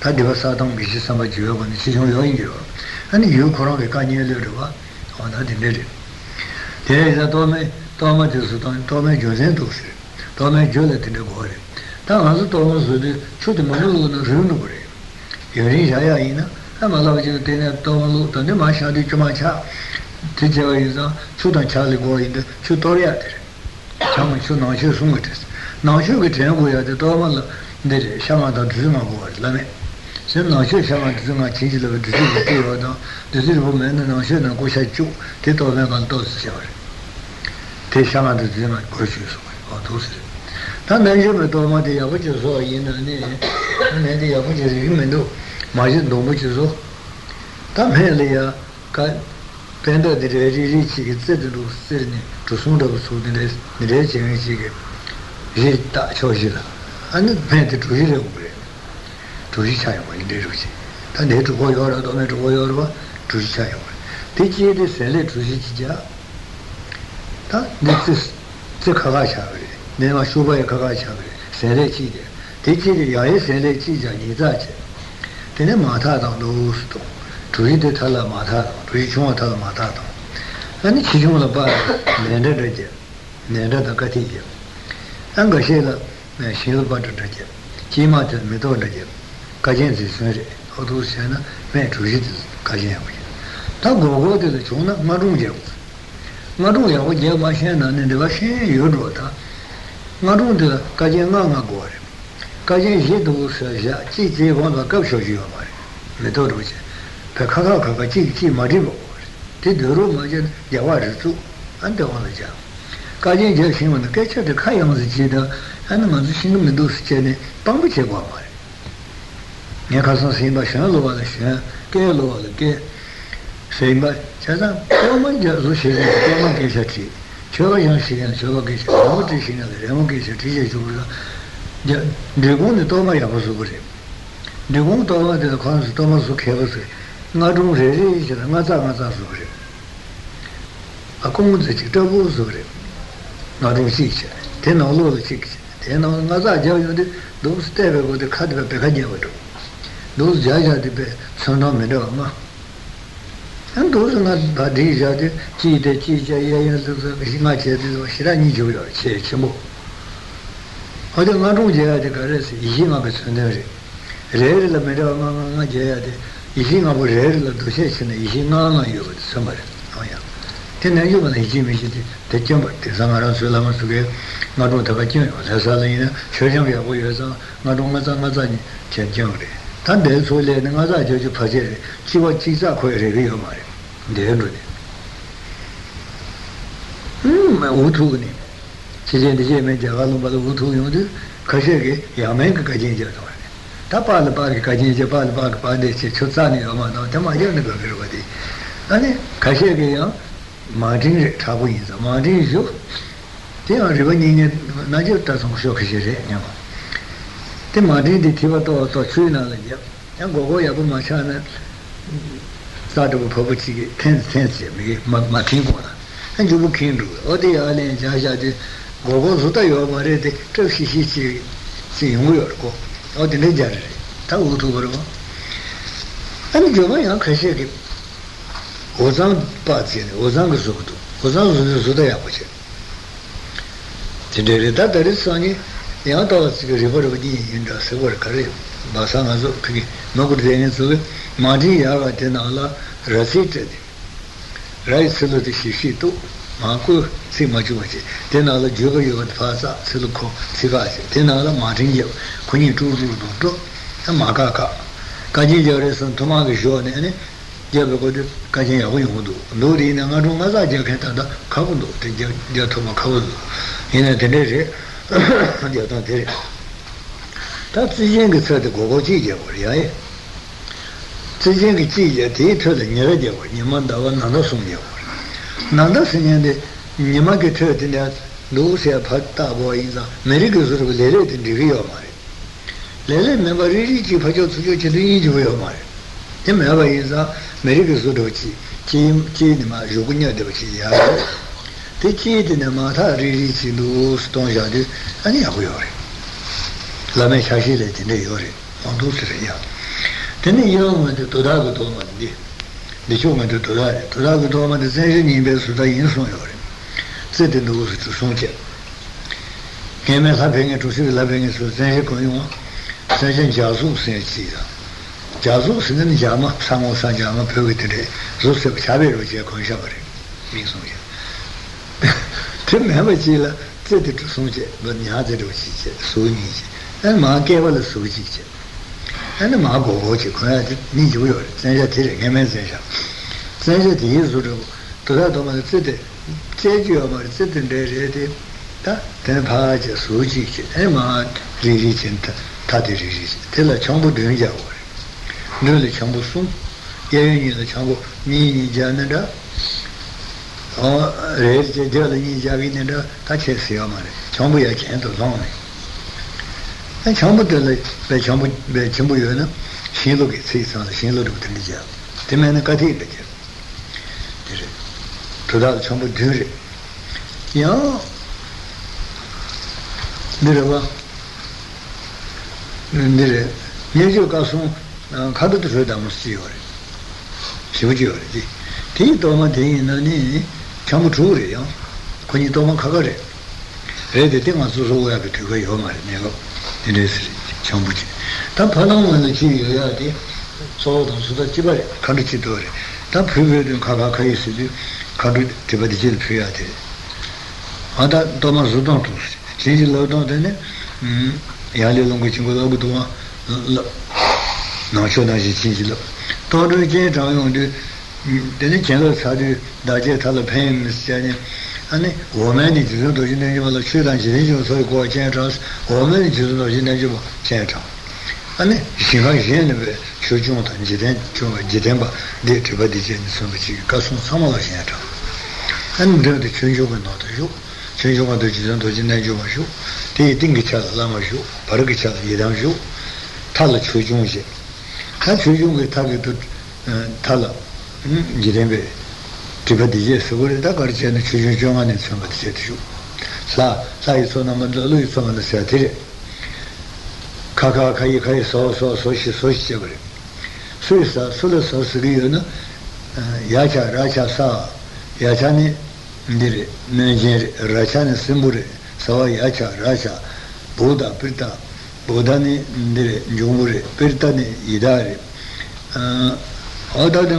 다 디바사동 비시사마 지역은 지정 요인이요. 아니 유코랑에 간이려려와 어나들이. 대해서 도매 도마지수도 도매 조선도시. 도매 조선들의 거래. 다가서 도마지수도 초대만으로는 주는 거래. 여기 자야이나 아마라지도 되는 도마로 되는 마샤디 주마차. 지저에서 초단 차리고 있는 초토리아들. 정말 초노시 숨거든. 나오시게 되는 거야. 도마로 내 샤마다 주는 거 같네. 제 나셔 샤마드가 지질을 드시고 되어도 드실 보면은 나셔는 고샤쭉 대도는 건도스죠. 대 샤마드지만 고시죠. 도스. 단 내려면 도마대 여부지서 이는네. 내대 여부지서 이면도 맞은 도무지서. 단 해려야 가 밴더들이 지기 제대로 쓰니 조선도 소들이 내려지는 지게 일다 조시라. 아니 밴드 조시라고 그래. 조시차요. 이래로지. 다 내주고 열어 또 내주고 열어 조시차요. 대지에도 셀레 조시지자. 다 넥스 즉가가샤 그래. 내가 쇼바에 가가샤 그래. 셀레지게. 대지에 야에 셀레지자 이자지. 되네 마타당도 수도. 조이데 탈라 마타. 조이충어 탈라 마타당. 아니 지중으로 봐. 내려들지. 내려다 같이지. 안 가셔라. 실바드르지 지마트 메도르지 가젠스 스르 어두스나 메트르지 가젠야고 다 고고들 존나 마루게 마루야고 제마셴나는 데바시 요르다 마루들 가젠나가 고레 가젠시도스야 지지본도 갑쇼지요 말 메도르지 백카가가 지지 마리고 데도로 마제 야와르투 안데원자 가젠제 신문의 개체들 카양스 지다 안 맞는 신경을 도스체네 방부체 봐 말. 내가 가서 신발 신으러 가는 시간 깨로 올게. 신발 찾아 그러면 저도 신경 그러면 괜찮지. 저거 양식은 저거 괜찮아. 아무튼 신경을 내면 괜찮지. 저거가 이제 내고는 또 말이야 벌써 그래. 내고는 또 와서 가서 또 와서 개버서. 나도 레지 이제 나자마자 소리. 아까는 저기 또 보소 그래. 나도 시체. 대나로 시체. तेनो नजा जाओ यदि दोस्ते वे को दिखा दे पे गया वो दोस्त जा जाते पे सुनो मेरे मां हम दोस्त ना दादी जाते चीते चीजा ये तो बिना चीते तो शिरा नहीं जो है छे छमो और ना रोजे आते करे ये ना बचने रे रे ले मेरे मां ना जाते ये ना वो रे ले तो छे छने ये ना ना यो समझ आया तेने यो बने जी में जी ते जम ते समारा सुला में सुगे 나도 다 같이 사살이나 최정이야 보여서 나도 맞아니 견정래 단대 소리는 맞아 저주 퍼제 지워 지자 거래를 요 말이야 내로네 우투니 지젠데 제면 자갈로 봐도 우투용데 가셔게 야맹 가진자 도래 다발 바르 가진자 발 바르 바데체 초산이 아마도 담아여는 거 그러거든 아니 가셔게요 마진 타고 있어 마진죠 대한민국이 나제다 성쇼크시래 냐마 때 마디디 티바도 또 추이나는데 양 고고야 그 마찬가지 사도 법치기 텐센스 이게 마마팅고라 한 주부 킨루 어디 안에 자자지 고고수다 요 말에데 뜻시시시 신용이었고 어디 내자래 다 우두버고 아니 저거야 그렇게 오장 빠지네 오장 그속도 오장 수도 야고지 진짜다 다르서니 야도 지금 리버버기 인다 서버 거래 마상아서 그게 너그대는 저 마디 야가 되나라 라시트 라이스로디 시시도 마고 세마주마지 되나라 저거 요거 파사 슬고 지가지 되나라 마딘요 군이 두두도 마가가 가지 저래서 도마가 쇼네네 제거거든 가지 야고 요도 노리는 아주 맞아 제가다 가고도 되게 저토마 가고 얘네 되네. 어디다 되네. 다 지진 그 서도 고고지게 버려야 해. Tene yoma de todago toma de diciamo de todago toma de senza ni verso da in sonore se de nuovo su sonche che me la venga tu si la venga su senza con uno senza jazu senza jazu senza ni jama samo sa jama provitele so se sabe lo che con sapore mi sonche te me ha vecila se de tu sonche non ha de lo che so ni e ma che vale su che and ma go go che qua ni ju yo sen ja ti ne men sen ja ti zu ru to da to ma de che ju ma de de de ta ten pa ja su ji che e ma ri ri chen ta ta de ri ri te la chang bu de ja wo le chang bu su ye ni le chang bu ni ni ja na da o re je de ni ja vi ne da ta che se yo ma de chang bu ya chen to long ne and chambu the chambu the chambu yana she look at says on the she look at the job the man got it to that chambu dure yo nereva nere yejo kasun khadu to shoda musti yore shibuji yore ti doma de na ni chambu dure yo kuni doma khagare re de te ma su so ya ke go yo mare ne lo 정부지. 다 파나만의 지유야 돼. 소도 수도 집에 가르치 도래. 다 부여된 가가가 있으지. 가르 집에 질 필요야 돼. 아다 도마 수도 또. 지질로도 되네. 야려는 거 친구도 하고 도와. 나초나지 지질로. 도를 제 장용도 되는 제가 사주 낮에 탈을 뱀스 아니 아니 오만이 주는 도시는 이거를 최단 진행을 소위 고아제라서 오만이 주는 도시는 이거 제가 아니 시간이 되는데 최종 단지된 좀 지대바 데트바 디제는 소비지 가서 상황을 제가 한 데도 최종은 나도요 최종은 도시는 도시는 이거 맞죠 되게 띵기차서 남아죠 바로 기차 예당죠 탈 최종이지 한 최종의 타겟도 탈 지대배 Tibadije suguri da garje ne chujun jonga ne samba tsetu. Sa sa iso na mandalui samba ne satire. Kaka kai kai so so so shi so shi jabare. Suisa sulu so sugiri na yacha racha sa yacha ne ndire menjere racha ne simbure sawa yacha racha buda pirta buda ne ndire jumure pirta ne idare. Although the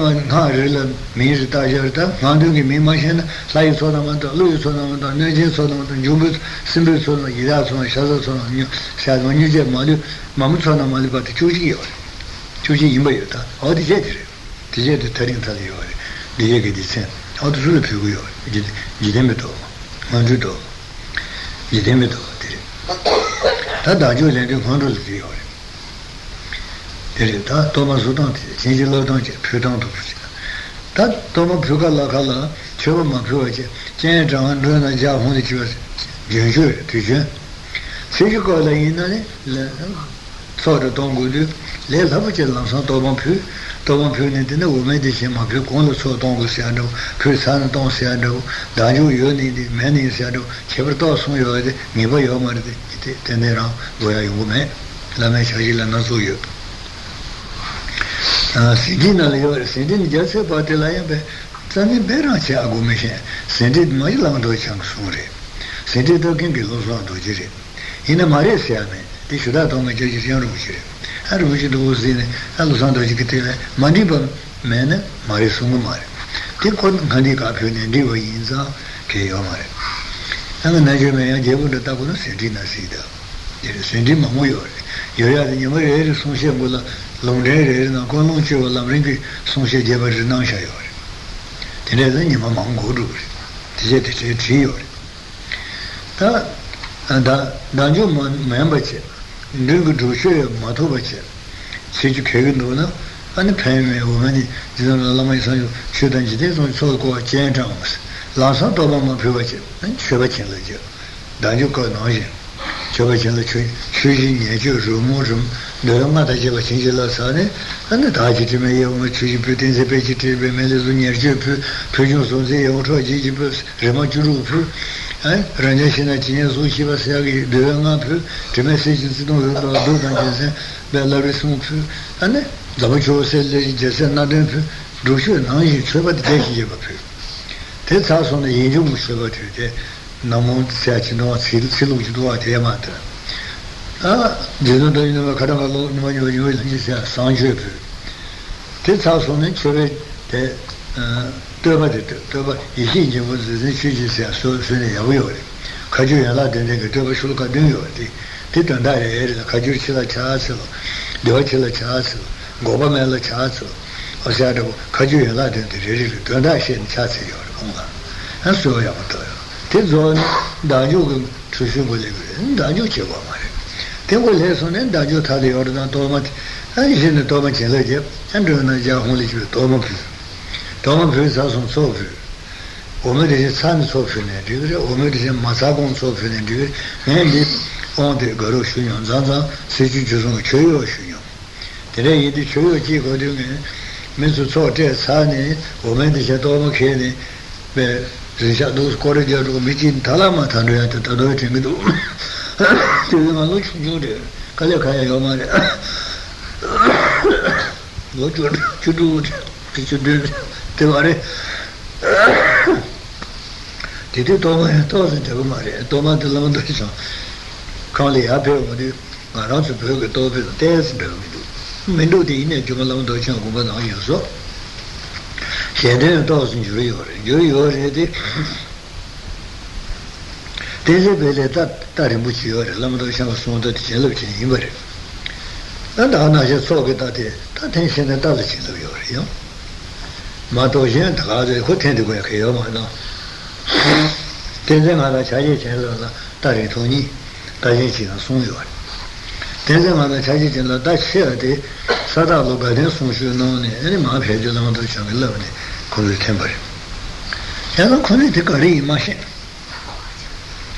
means that you are doing me machine, like so, Louis, so, Nugent, so, Jubus, Simple, so, Gidas, so, Shadows, so, Shadow, Manu, Mamutana, Mali, but Chuji, Chuji, Imbayota, all the jet, the jet, the Tarintali, the Yagi descent, all the Zulipio, Gidemeto, Mandudo, Gidemeto, that you let you handle the order. 다 도마 수단이 진실로던 표정도 없이 다 도마 표가라 가라 처음만 표하지 진정한 너나 자혼이 지워서 연주 되죠 세계가라 이나네 서로 동구들 내가부터 항상 도마 표는데 오메디 심하게 공로 서 동구시 안도 그 사는 동시 안도 나주 요니디 매니시 안도 제버도 송요에 네버 요마르데 되네라 뭐야 요메 라메 자기라 나소요 Sidina Leore, Sidin Jesse Patelayabe, Sani Beranci Agumishe, Sended Mailando Changsure, Sended Dokin Gilosando Jiri. In a Maresiame, they should have on the judges in Rushi. I wish it was in Alessandro Gitile, Maniba Mene, Marisumare. They couldn't handicap you in Diva Inza, Kayomare. And the Najamea gave the Tabuna Sendina Sida. There is Sendima Muyore. You're at the Yamare Sunshebula. Longere non conosce la ringi sono se deve rinunciare. Tiene degli mamanguru. Dice che trio. Ta da danjo membace. Ndugu dushe matobace. Siju kegno na and pay over many Lamaiso, shouldn't you do so called Jan Jones? Last of Obama Puvachi, and Chevachin Legio. Danuko Noji, Chevachin Legio, Suji, Mojum, the Ramata Chevachinjala Sane, and the Taji May of Machi pretends a vegetable Melazunier Jupu, produce on the auto Jibus, Remajuru, and Raneshina Chinas, which was the Ramap, the messages no other Belarus, and the which was another Russia, now you travel the day. That's on the Yum Savatu, Namon Sachino, Silukidua, Yamata. Ah, the Nodino Caravaggio, Manuel is a San Jeff. That's on the Chevy, the Turbat, Isinia was the Chis, so Sunday Avioli. Cajula, the Negativa Shulka Duty, Titan Diary, Cajula Chassel, Deutschella Chassel, Gobamella Chassel. I said, Kaju and Latin, the Jesuit, and I said, Chassi or Honga. And so I am a toy. Tizon, Daju, Tsushimuli, and Daju Chivamari. Timber lesson and Daju Tadi order on Tomat, and is in the Tomat in Legia, and Dunaja only with Tomat. Tomat is on Sophie. Omid is San Sophie and Dure, Omid is Masagon Sophie and Dure, and this on the Garoshunion Zanza, Siji Juzon Chuyo Shunion. Today it is Chuyo Chico Dungan. Mezzo sorte sane o medici domo che ne risaldo scorre di romitin talama tanto tanto che mi do ti non lo giude cale cale io mare lo giude giude te mare ti ti toma tose te mare toma te lo do so cale apeo di ma non so perché dove tese bello Melody in a Jumalan Doshan Guban on Yoso. She had 1000 jury. There's a belletta Tarimuchi or Lamdoshan was on the television. And Anna just saw that attention at other children of your Matojan, who tend to work here, Madame. There's another Chinese Taritoni, Tajichin, and soon you are. Tesema chaji jela da shede sada lo gaden sumjuno ne ene ma pheje la mando chamela ne kolu tembare yana kolu te kari ma she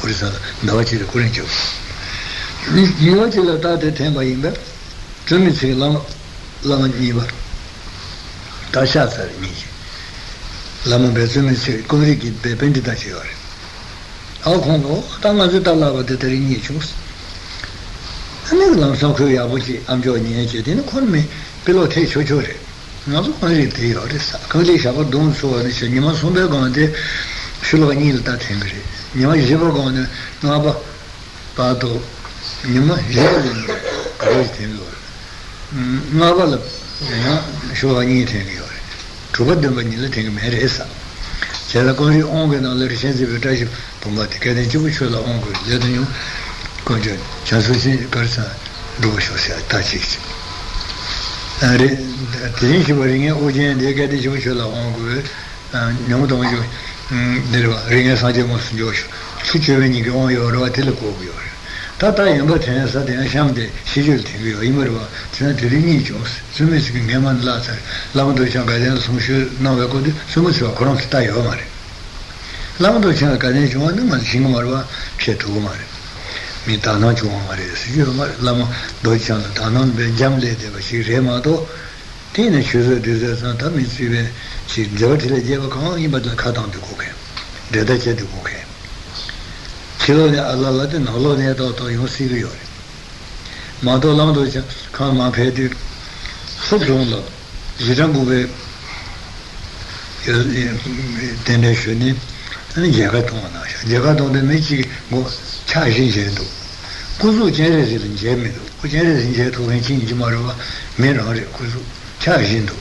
ursala da ci ricordo io che la date temere in me tu mi sei la maniva da sciata mi la mo bezme se come che dipende da ci ore al condo tanto da la date ni giusto I'm joining a jet in a column, below take your joy. Not only they are this. Condition about don't so, and you must not be gone there. Should I kneel that hungry? You might never go on the Naba Pato. You might never should I need him. To what the vanilla thing made is up. Shall I go on and all the sensitive touch from what the getting to which will on good, letting you. Conjure, Chansusi, Garza, Roshosa, Tachis. And the issue of ringing Ojan, they get the Jewish language, and no don't you ring a Sajamos Josh, Suchavini, or Teleco. Tata, you got an answer, and sham the schedule TV, Immerwa, Senator Rinijos, Sumis, Gaman Lazar, Lamdo Changadan, Sumus, Novakud, Sumus, or Kronstayo Omar. Lamdo Changadan, one of them, Singamarwa, Chetumar. Mi tano chumare si lama doicha tano jamle de si remato tine chuzo de santa mi sive si jotile jeva ko ibad khatam de koke de da che de koke chilo de alla la de nolo de to yosi riore ma do lama doicha kha ma phe de sub jonlo jirangu be tene shuni ani jagaton na jagaton de mechi go chaji jedo kuzu jere zilin jemedo jere zin jedo wen chin jimaro me ro kuzu chaji ndo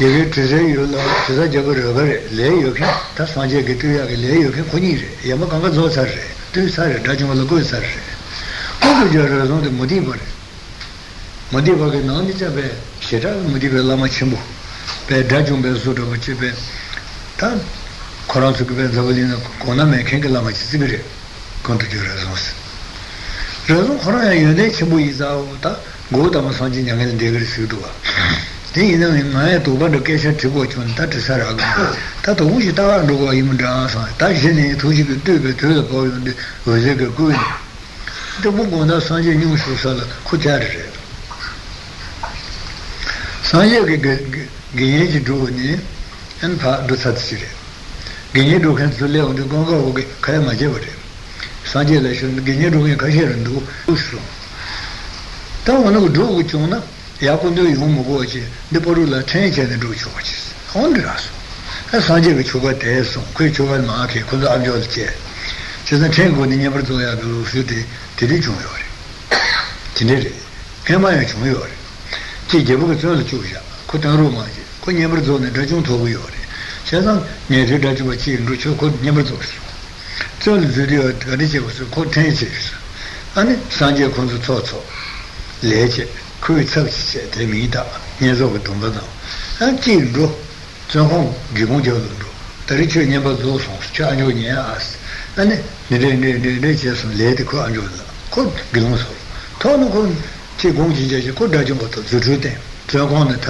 Then, 야군도 용모 보지 네버루라 체제는 루초지 혼자서 산제비 추가 대성 그 조간 마케 군도 안겨올게 제가 챙고는 예버도야 그 수대 되게 중요해 진리를 개만이 중요해 지제부가 저를 주셔 고등으로 마지 그 예버도는 대중 도구요래 제가 예제다 주지 루초 그 예버도 저를 드려 가리지 무슨 고텐지 아니 산제 군도 쳐쳐 레제 그의 척시에 대미다 예속을 동반다 안진로 저공 기본적으로 다리치 네버도 소스차 아니오니아스 아니 네제스 레드코 안조다 곧 비용소 토노군 제공진제지 곧다좀 것도 주주대 저공은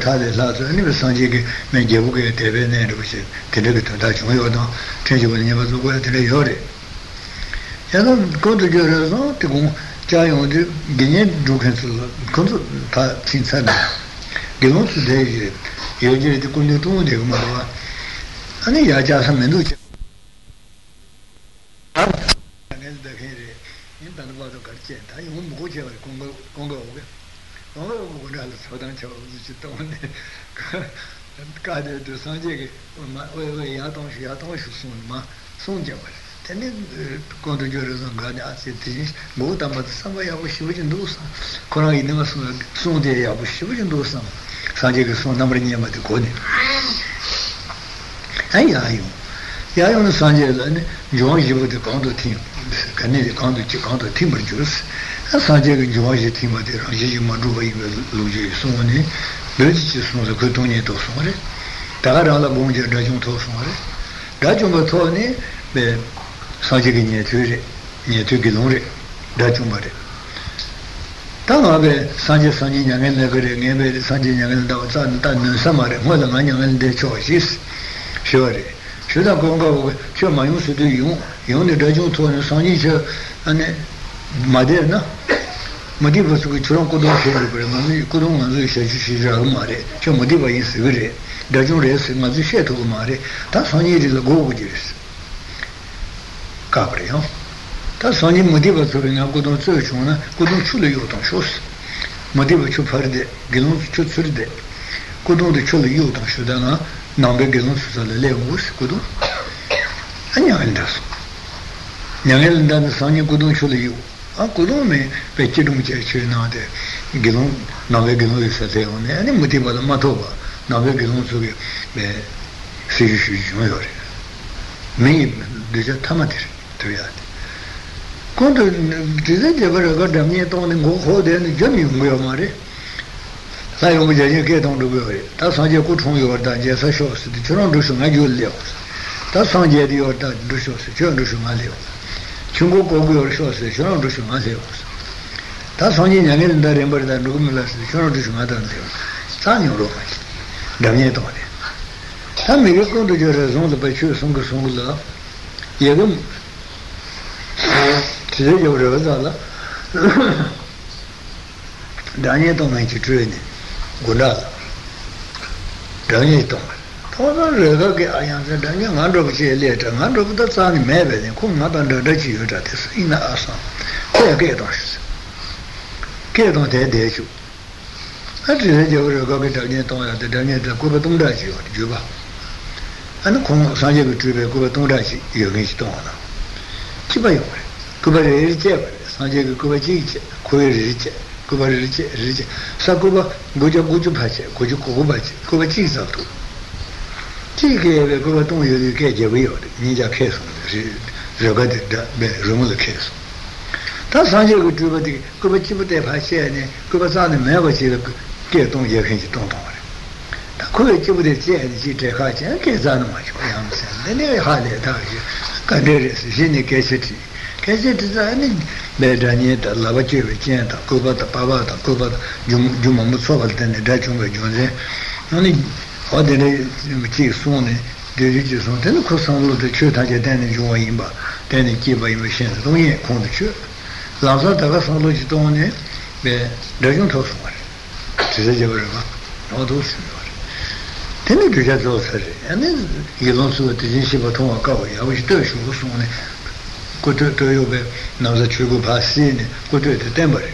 다들 나서 아니면 선지게 매제국에 대변해는 것이 되게도 다 중요하다 제주는 네버도 고야 되려 요래 야는 고도결에서 되고 자용들 균에 두겠을 건도 다 진짜네. 개론스 대지 요지에도 군도도 되고 말아. 아니 야자서 메뉴지. 아. 내가 대해를 인터넷 봐도 같이 다 이건 뭐지 공고 오게. 공고 오늘 서단 저 지도네. 가데도 산제게 왜 야동시 숨마 송제 tene konto jore zonga ase ti mo ta ma sama ya wo shibu jin dosa kora ine ma so de ya wo shibu jin dosa sa je ge so namre ni ma de kone ai ya yo no sa je ne jo jibu de konto ti kane de konto ti ma jus sa je ge jo je ti ma de ra je ma ru bai lu je so ne de ji so de ko to ni to so re ta ra la bon je da jun to so re da jun ba to ne be 사제기 녀투기 농래 다중바래 다음에 산제산이 양에네 그래 녀베 산제 양에는 다 단단 삼아래 뭐는 양에는데 초시스 쇼래 쇼다 공부하고 저 마용수도 용의 대중 토는 산이죠 안에 마데나 마디버스 그 저런 것도 없어요 그래 만이 그런 건지 시작을 말해 저 마디바인 쓰그래 대중레스 맞지 셔도 말해 다 산이를 고고지스 Caprio. Ta sogni motivo per una conoscenza ciona, conosciuto io da scios. Motivo ciò farde, gelon ciò surde. Conosciuto io da sciodana, non ve gelon sale leus, codu. Anyandas. Nyangel dan sogni conosciuto io. A codome peccirum cercenade. Gelon non ve gelon sale one, ani motivo da matoba. Non ve gelon sube. Si giuiore. Me deja tamadir. Quando dizia agora da minha tão ninguém rodando já me viu amare sai o dia que tão do ver tá só dia com tão eu da dia só show se tirando do chão aí olhou tá só dia de eu da do show se tirando do chão ali chegou com o show se tirando do chão ali tá só dia ninguém ainda lembra da do melas se tirando do chão ali tá não ro da minha tão tá me quando eu razão do pecho são que são lá e eu 제대로 여러가다 다니에도 많이 주네 고나 다니에도 토는 저게 아양자 다니 안도 제일에 안도부터 산이 매베네 공마단도 되지요다 됐어 이나 아서 그게도 있어 그게도 되죠 아주 저거 거기 다니에도 다니에도 고바 동다지요 줘봐 아니 공 산제도 주베 고바 동다지 여기지 동하나 기봐요 그거를 이제 산제가 그거지 이제 고를 이제 Kuba riche riche sakuba goja goju bhache goju kuba bhache kuba chisa to chike kuba tong yo ke je we yo ni ja ke so je ga de be romo de ke so ta sanje go tu ba de kuba chibu de bhache ne kuba sa ne me go chi de ke tong je ke tong ta ta kuba chibu de je de chi de ka che ke za no ma cho ya mo se ne ha de ta ka de je ne ke se ti Bedanieta, Lavaci, Vicenta, Cubata, Pavata, Cubata, Jumamusova, then the Dachunga Jose, only ordinary Sony, the religious one, then the Kosan of the church, and then the Joimba, then the Kiba Emission, only a conjure. Lazata was on the Tony, the Dragon Tosmar, all those. Then the Judge also, and then he launched the Jinsibaton Kawi, I wish Turkish was on Kutu yobe namza chugu pasine kutu te tembare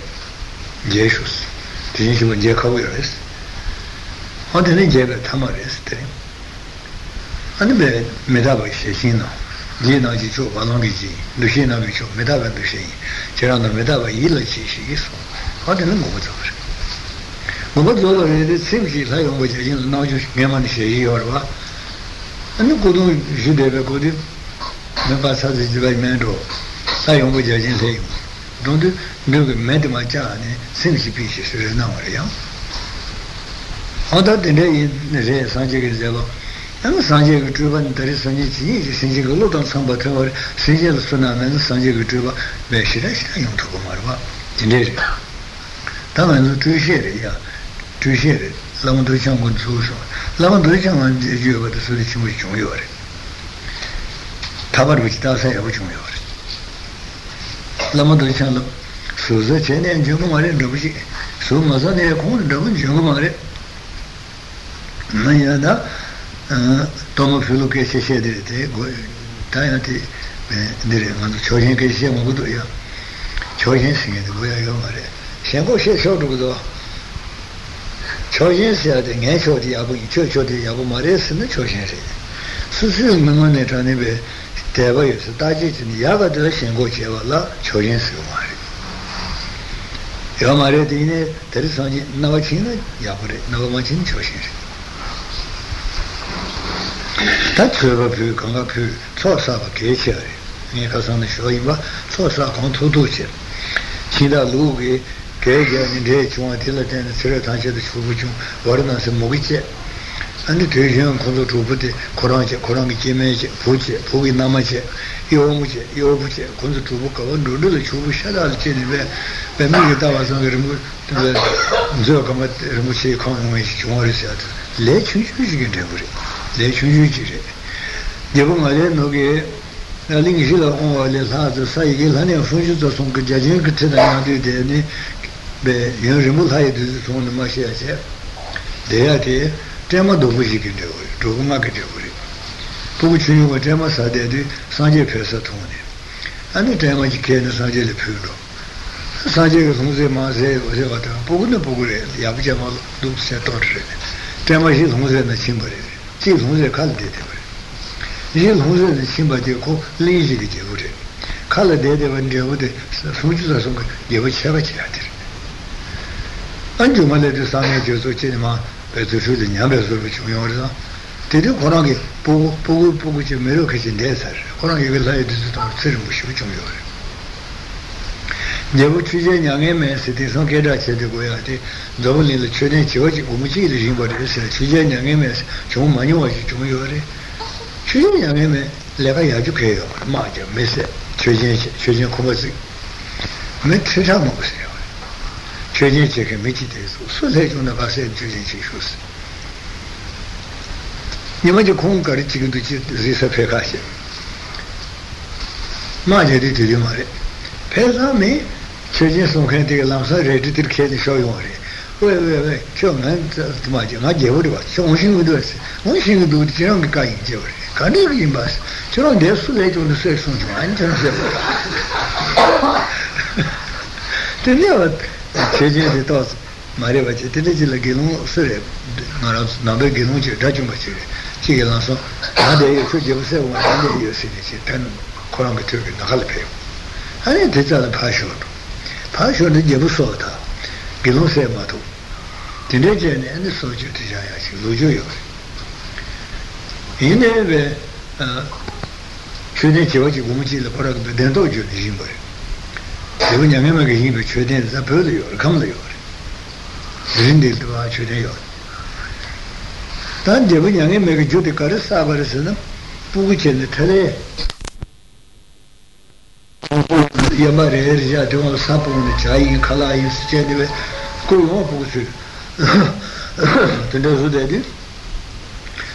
Jesus tinchi manje kawires odene jebe tamares te anbe medaba shechino dino ji chu balongi ji dushina bi chu medaba dushi cerano medaba ila chi shi so odene mogozo re simji layo moje no noju ngemani shi yorwa anu kudu judebe kudu मैं पासा से जुबाई में रो सायों को जाजिन सही हूँ तो मेरे में तो मचा आने सिंह पीछे से रहना हो रहा हूँ और तो तेरे ये सांचे के जगह हम सांचे के ट्रूबन तेरे सांचे चीज़ सांचे को लोग तो संबंध है और सांचे लोग सुना मैंने सांचे के ट्रूबा बेशिरा शिरा यूं तो कुमारवा तेरे तमाम तुष्यरे लामन तुष्यं को दूसरा लामन तुष्यं मंजे जो बता सुधि चुम्बी चुम्बी वाले tabar vicita sai avchumyor lama doichanlo suze chenen jumare dobishi su mazan e khun domin jumare naya da tomo filo ke sheshe dete tainati dire man chojin ke sheshe mogudo ya chojin singe de boya yomare shengo shesho dogudo chojin sia de nge chodi abu icho chodi abu mare sin chojin re susu mangone tane be तेवा ये सताजी चीनी याद है शेंगो चेवाला छोरियाँ से हमारे ये हमारे दीने तेरे सांझे नवचीना यापरे नवमाचीन छोरियाँ से तत्त्वेवा फिर कंगा फिर सोसा बकेशिया है ये कसाने शोइबा सोसा कंठोटोचे चिदा लोगे केजा निधे चुआ दिला तेरे सिरे तांचे तो छुपुचुं वरना से मोगिचे and the young Kondo to put the Koranche, Korangi Mage, Puce, Pugi Namache, Yomuche, Yobuche, Kondo to book on the little Chubu Shadow Chili, where Mugata was on the remote Zokamat Remuche Conway, Morris at Lech Michigan. Lech Michigan. Jabumale Nogi, a Lingilla or Lezard, the Saigil, honey of Fusions or some Jajin could send another day, the Yurimu Hide is on the Mashiach. They are there. Tema dobuji ke deori, dogma ke deori. Puguchuni ko tema sade de sanje phesa thone. Ani tema ji ke na sanje le phiro. Sanje ko sumse ma se ose wata. Pugune pugure ya bja ma dub se torre. Tema ji sumse na chimbare. Ji sumse khal de de. Ji sumse na chimba de ko leji ke deori. Khal de de ban de ode sumju sa sumka yeba chaba chiradir. Anju male de sanje jo so chini ma Betul tu niya betul tu cuma orang tu, tiada orang yang pogo je merok je niasar, orang yang gelai itu tu sering musuh cuma orang. Jauh tu je niangan mesti tiada kerja cedek boleh ada, double ni le cedek cewaj, umuji le jin boleh ada, tu je niangan mesti cuma mani wajib cuma orang, tu je niangan mesti lekang yang tu kaya orang, macam mesti tu je kumpul, mesti cakap musuh. Chenjeche che mi ci teso, sulle una base di chenjeche shusi. Nimaje kunka ri chigu chi zisa pekashe. Maje di di mare. Pesa me chenjeche son khante ke lamsa redi tir khedi shoyore. We chongan maje maje uri ba. Chonshin du es. Chonshin du di chong ka yin je uri. Kani ri imbas. Chong de sulle una section an chenjeche. Teniva चेंजे देता हूँ मारे बच्चे तेरे जिला गिलों से नाराज नाबे गिलों चेंटाचुं बच्चे चीज़ लांसो ना दे ये कुछ जब से वो ना दे ये सीने चीज़ तन कोरां के चुके नखल पे हने तेरे चला भाषण भाषण ने जब सोता below say about Tinejane and the soldier to Jayachi, Lujo. In a Chunachi Wumuji, the product of the Dojo, Jimbo. The Winamaka Himba Chudan is a Purdio, a Kamlayor. Zindil to our Chudayor. Then the Winamaka Judicata Sabarisana, Puguch and the Tale. Yamare erja dono sapo ne chai kala is chede ko no puchu tende zudedi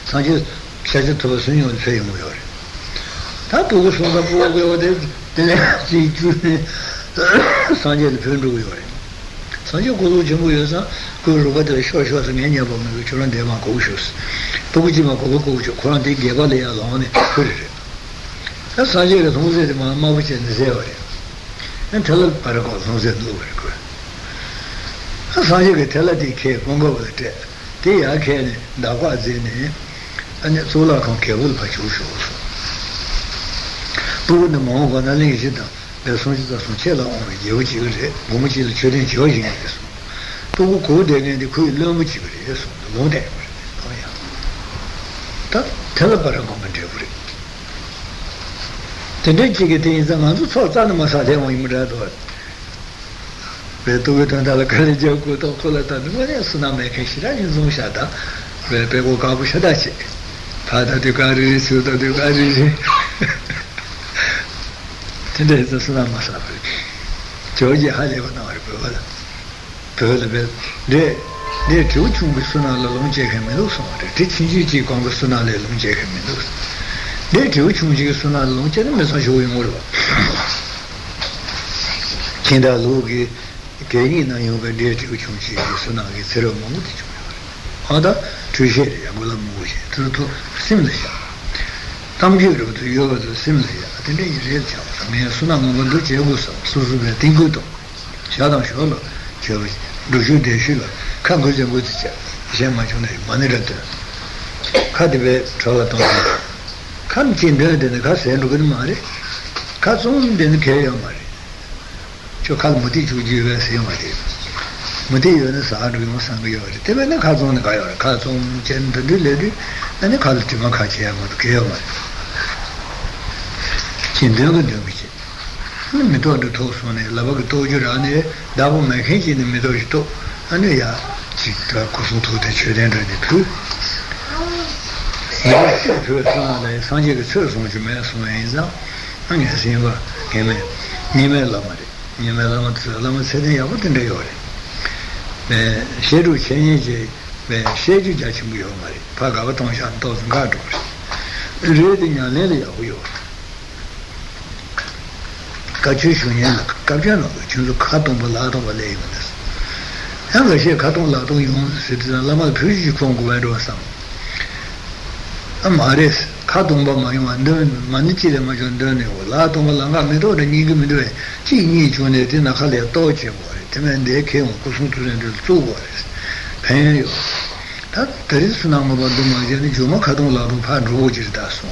sanki chaje tobasını yol sayılmıyor ta buluşmada bu böyle deneci sanki fırlıyor sanki kolucu bu yasa kuyruğa da şaşası ne yapamıyor çünkü devam koşuyoruz tobucuma kolucu Kur'an'da gebale ya lanı kırır ta sanki de muze de mavuçen zeyore and tell it paragos no said lower go asage tell it ke mongo de te ya ke ne da kwa ze ne and so la kon ke ul pa chu shu bu ne mo go na le ji da be so ji da so che la o ye o ji le mo mo ji le che de ji o ji ne bu ko de ne de ku le mo ji le so mo de ko ya ta tell it paragos mo de tendenci che ti zamanu soltanto ma salemo imrador per tu che tanta la careggio con to colata non è su nome che si raggiunge su shada per pego capo shada ci fada di cari su da di cari tendenza su nome sa gioia hale vanare per quello per de ciucciu bisogna la longe che me lo so te cinci con questo nale longe che me lo so Deci ucciugi suonare non c'è nemmeno so giù in muro. Che da luoghi che in io vedete ucciugi suonare zero minuti. Ada trigeri a gola muoce. Tutto simile. Tamgiro tu io vedo simile. Attendei rielciamo. Mi suonano quando c'è uso. Susu da tinguto. Shadow solo. Che do giù de sila. Cango de muzia. Gemma giù nei manerate. Cadeve trovato Come in the Nakas and Rugan Mari, Kazun didn't carry a Mari. Chokal Muti to US Yamadi. Muti and the Sadu Sangayor. They were the Kazon Gayor, Kazon Jen the Lady, and the Kaltimakachi would carry a Mari. Chindagan Domichi. When we told the Tosone, Lavagatojo, Davo Makinji in the Midojo, and we are Chita Kosutu, the children, and the two. Sanjay the first one to mess with him, and he said, Nimel Lamat said, I wouldn't do it. Shedu Chenji, Shedu Jachim, Pagaton Shantos and Gardos. Reading a lady of yours. Kachishun Kapiano, which is a carton of a lot of a labels. And the share carton lot of humans, it's a lama pretty from Guedo some. Amaris, Katumba Mayuan, Manichi, the Majondone, Latum, Langa, Medo, the Niga Midway, Chini, Junetina, Halia, Toche, and they came on Kusuntu and the two boys. Penio. That there is Sunam about the Majani Juma, Katum Latum, Padroges, Dasso.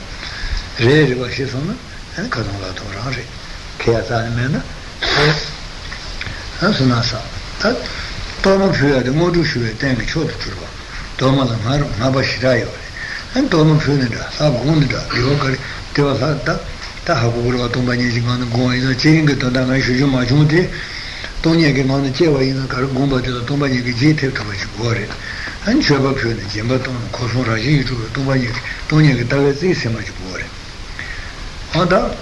Rare was his honor, and Katum Latum Rari. Kayatan Mena, and Sunasa. That Tomafia, the Modushu, thank you, Chot Turba. Tomalamar, Nabashirayo. And Tom Funida, Sabunda, Yoker, Tevasata, Tahabura, Tombanian, going to Ching, Tondana, Shuma Junte, Tonya Gemana Chewa in the Karagumba to the Tombanian Gita to which worried, and Cheva Puni, Jembaton, Cosmoraji to the Tombanian, Tonya Gitalis is so much worried. Ada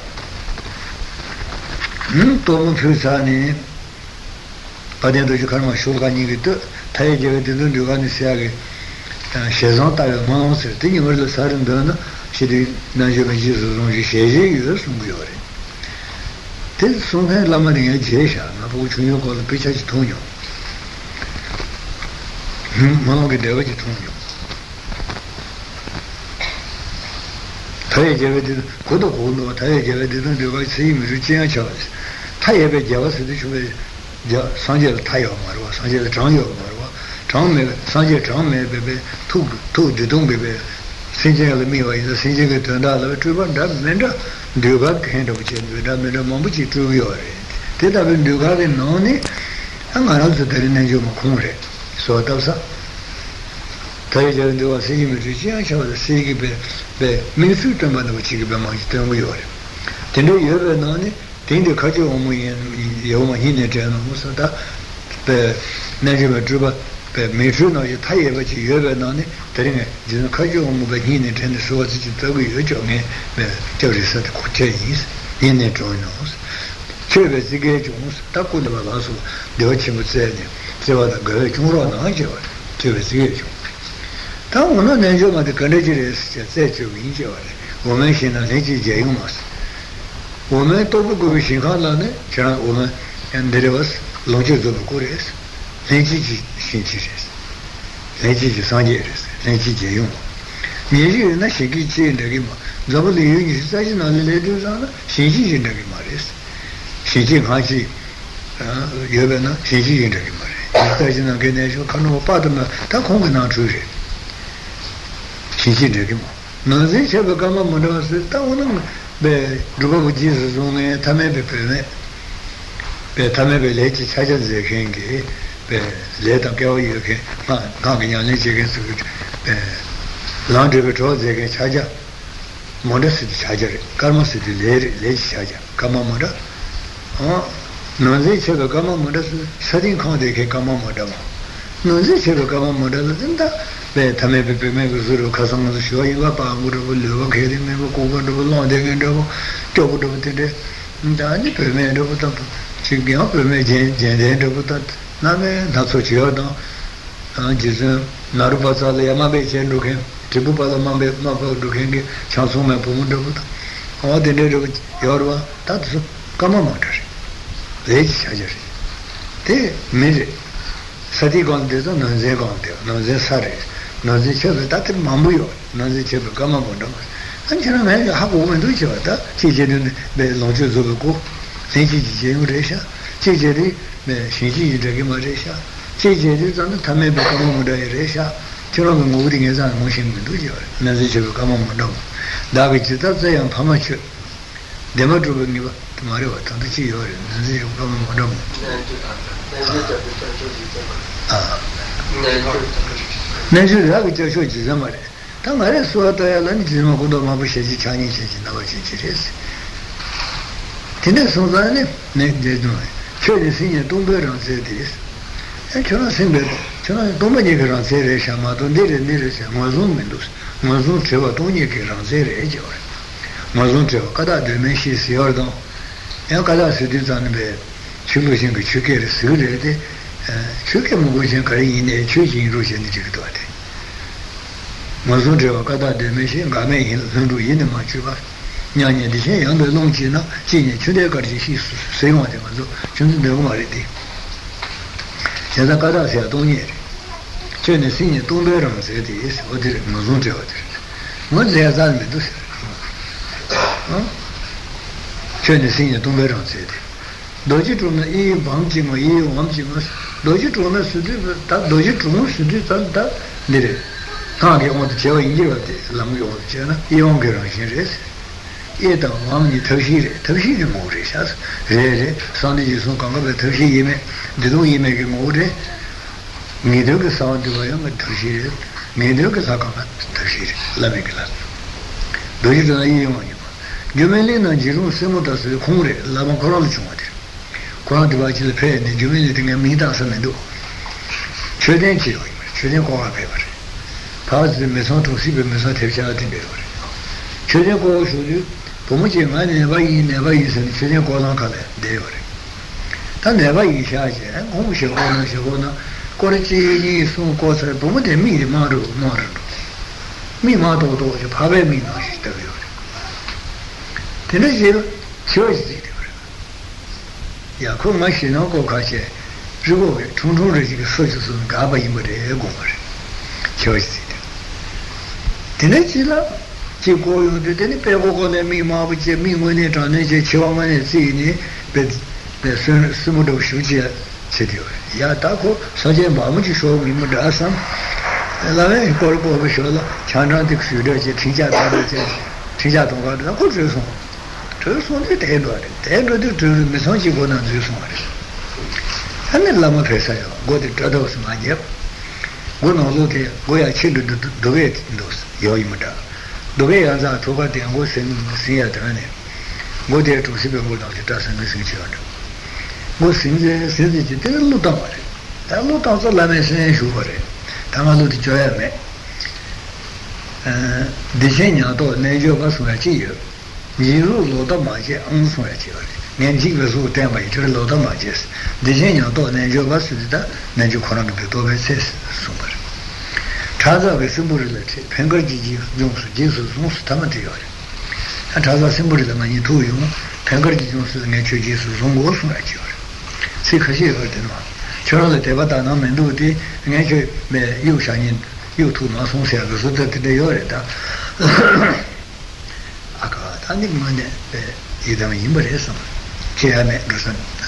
Tom Fusani, Padendo Jacama Shoganigito, Taija didn't do any saga. Shazon Tayo Mono Sertin, you were the Saran Dona, she did Najabaji Zonji Shaji, you were some glory. Till soon had Lamarin Jesha, of which you call the Pichas Tunio. Monogadevi Tunio. Tayajavid could have owned what Tayajavid didn't do by seeing Richia Chavez. Tayabe Javas, which was Sanjay Tayo Marwa, Sanjay Tranyo Marwa. Sanjay Chong may be two to don't be singing the meal in the singing it to another two, but that meant do back hand of change without Meda Mombuchi to your. Did I do God in Noni? 这个 Anne lama presa io, gode trados mangiap, gono lote goya cilu dove dos, io imda, dove anza trova di ango sen sia trane, gode tu si bengo da città sen si ciota, go sinze sinze di tello tamare, tello tanza lame sen suvare, tamalo di gioia me, disegnato ne io passo a cio, giro lo da magia un so a cio. Niente su tema e tre loda magis. Disegno do nel vasita, nel corano che dove c'è super. Casa che simbolile, pengargigi, non su Gesù, non stamatio. La casa simbolile mani tu io, pengargigi non su Gesù, non go su Gesù. Si così ordino. C'era le tevata non menduti, neanche io shanin, io tu non sono serio, sotto te io reta. Aka, tanti mani e da me impresa. Che è me,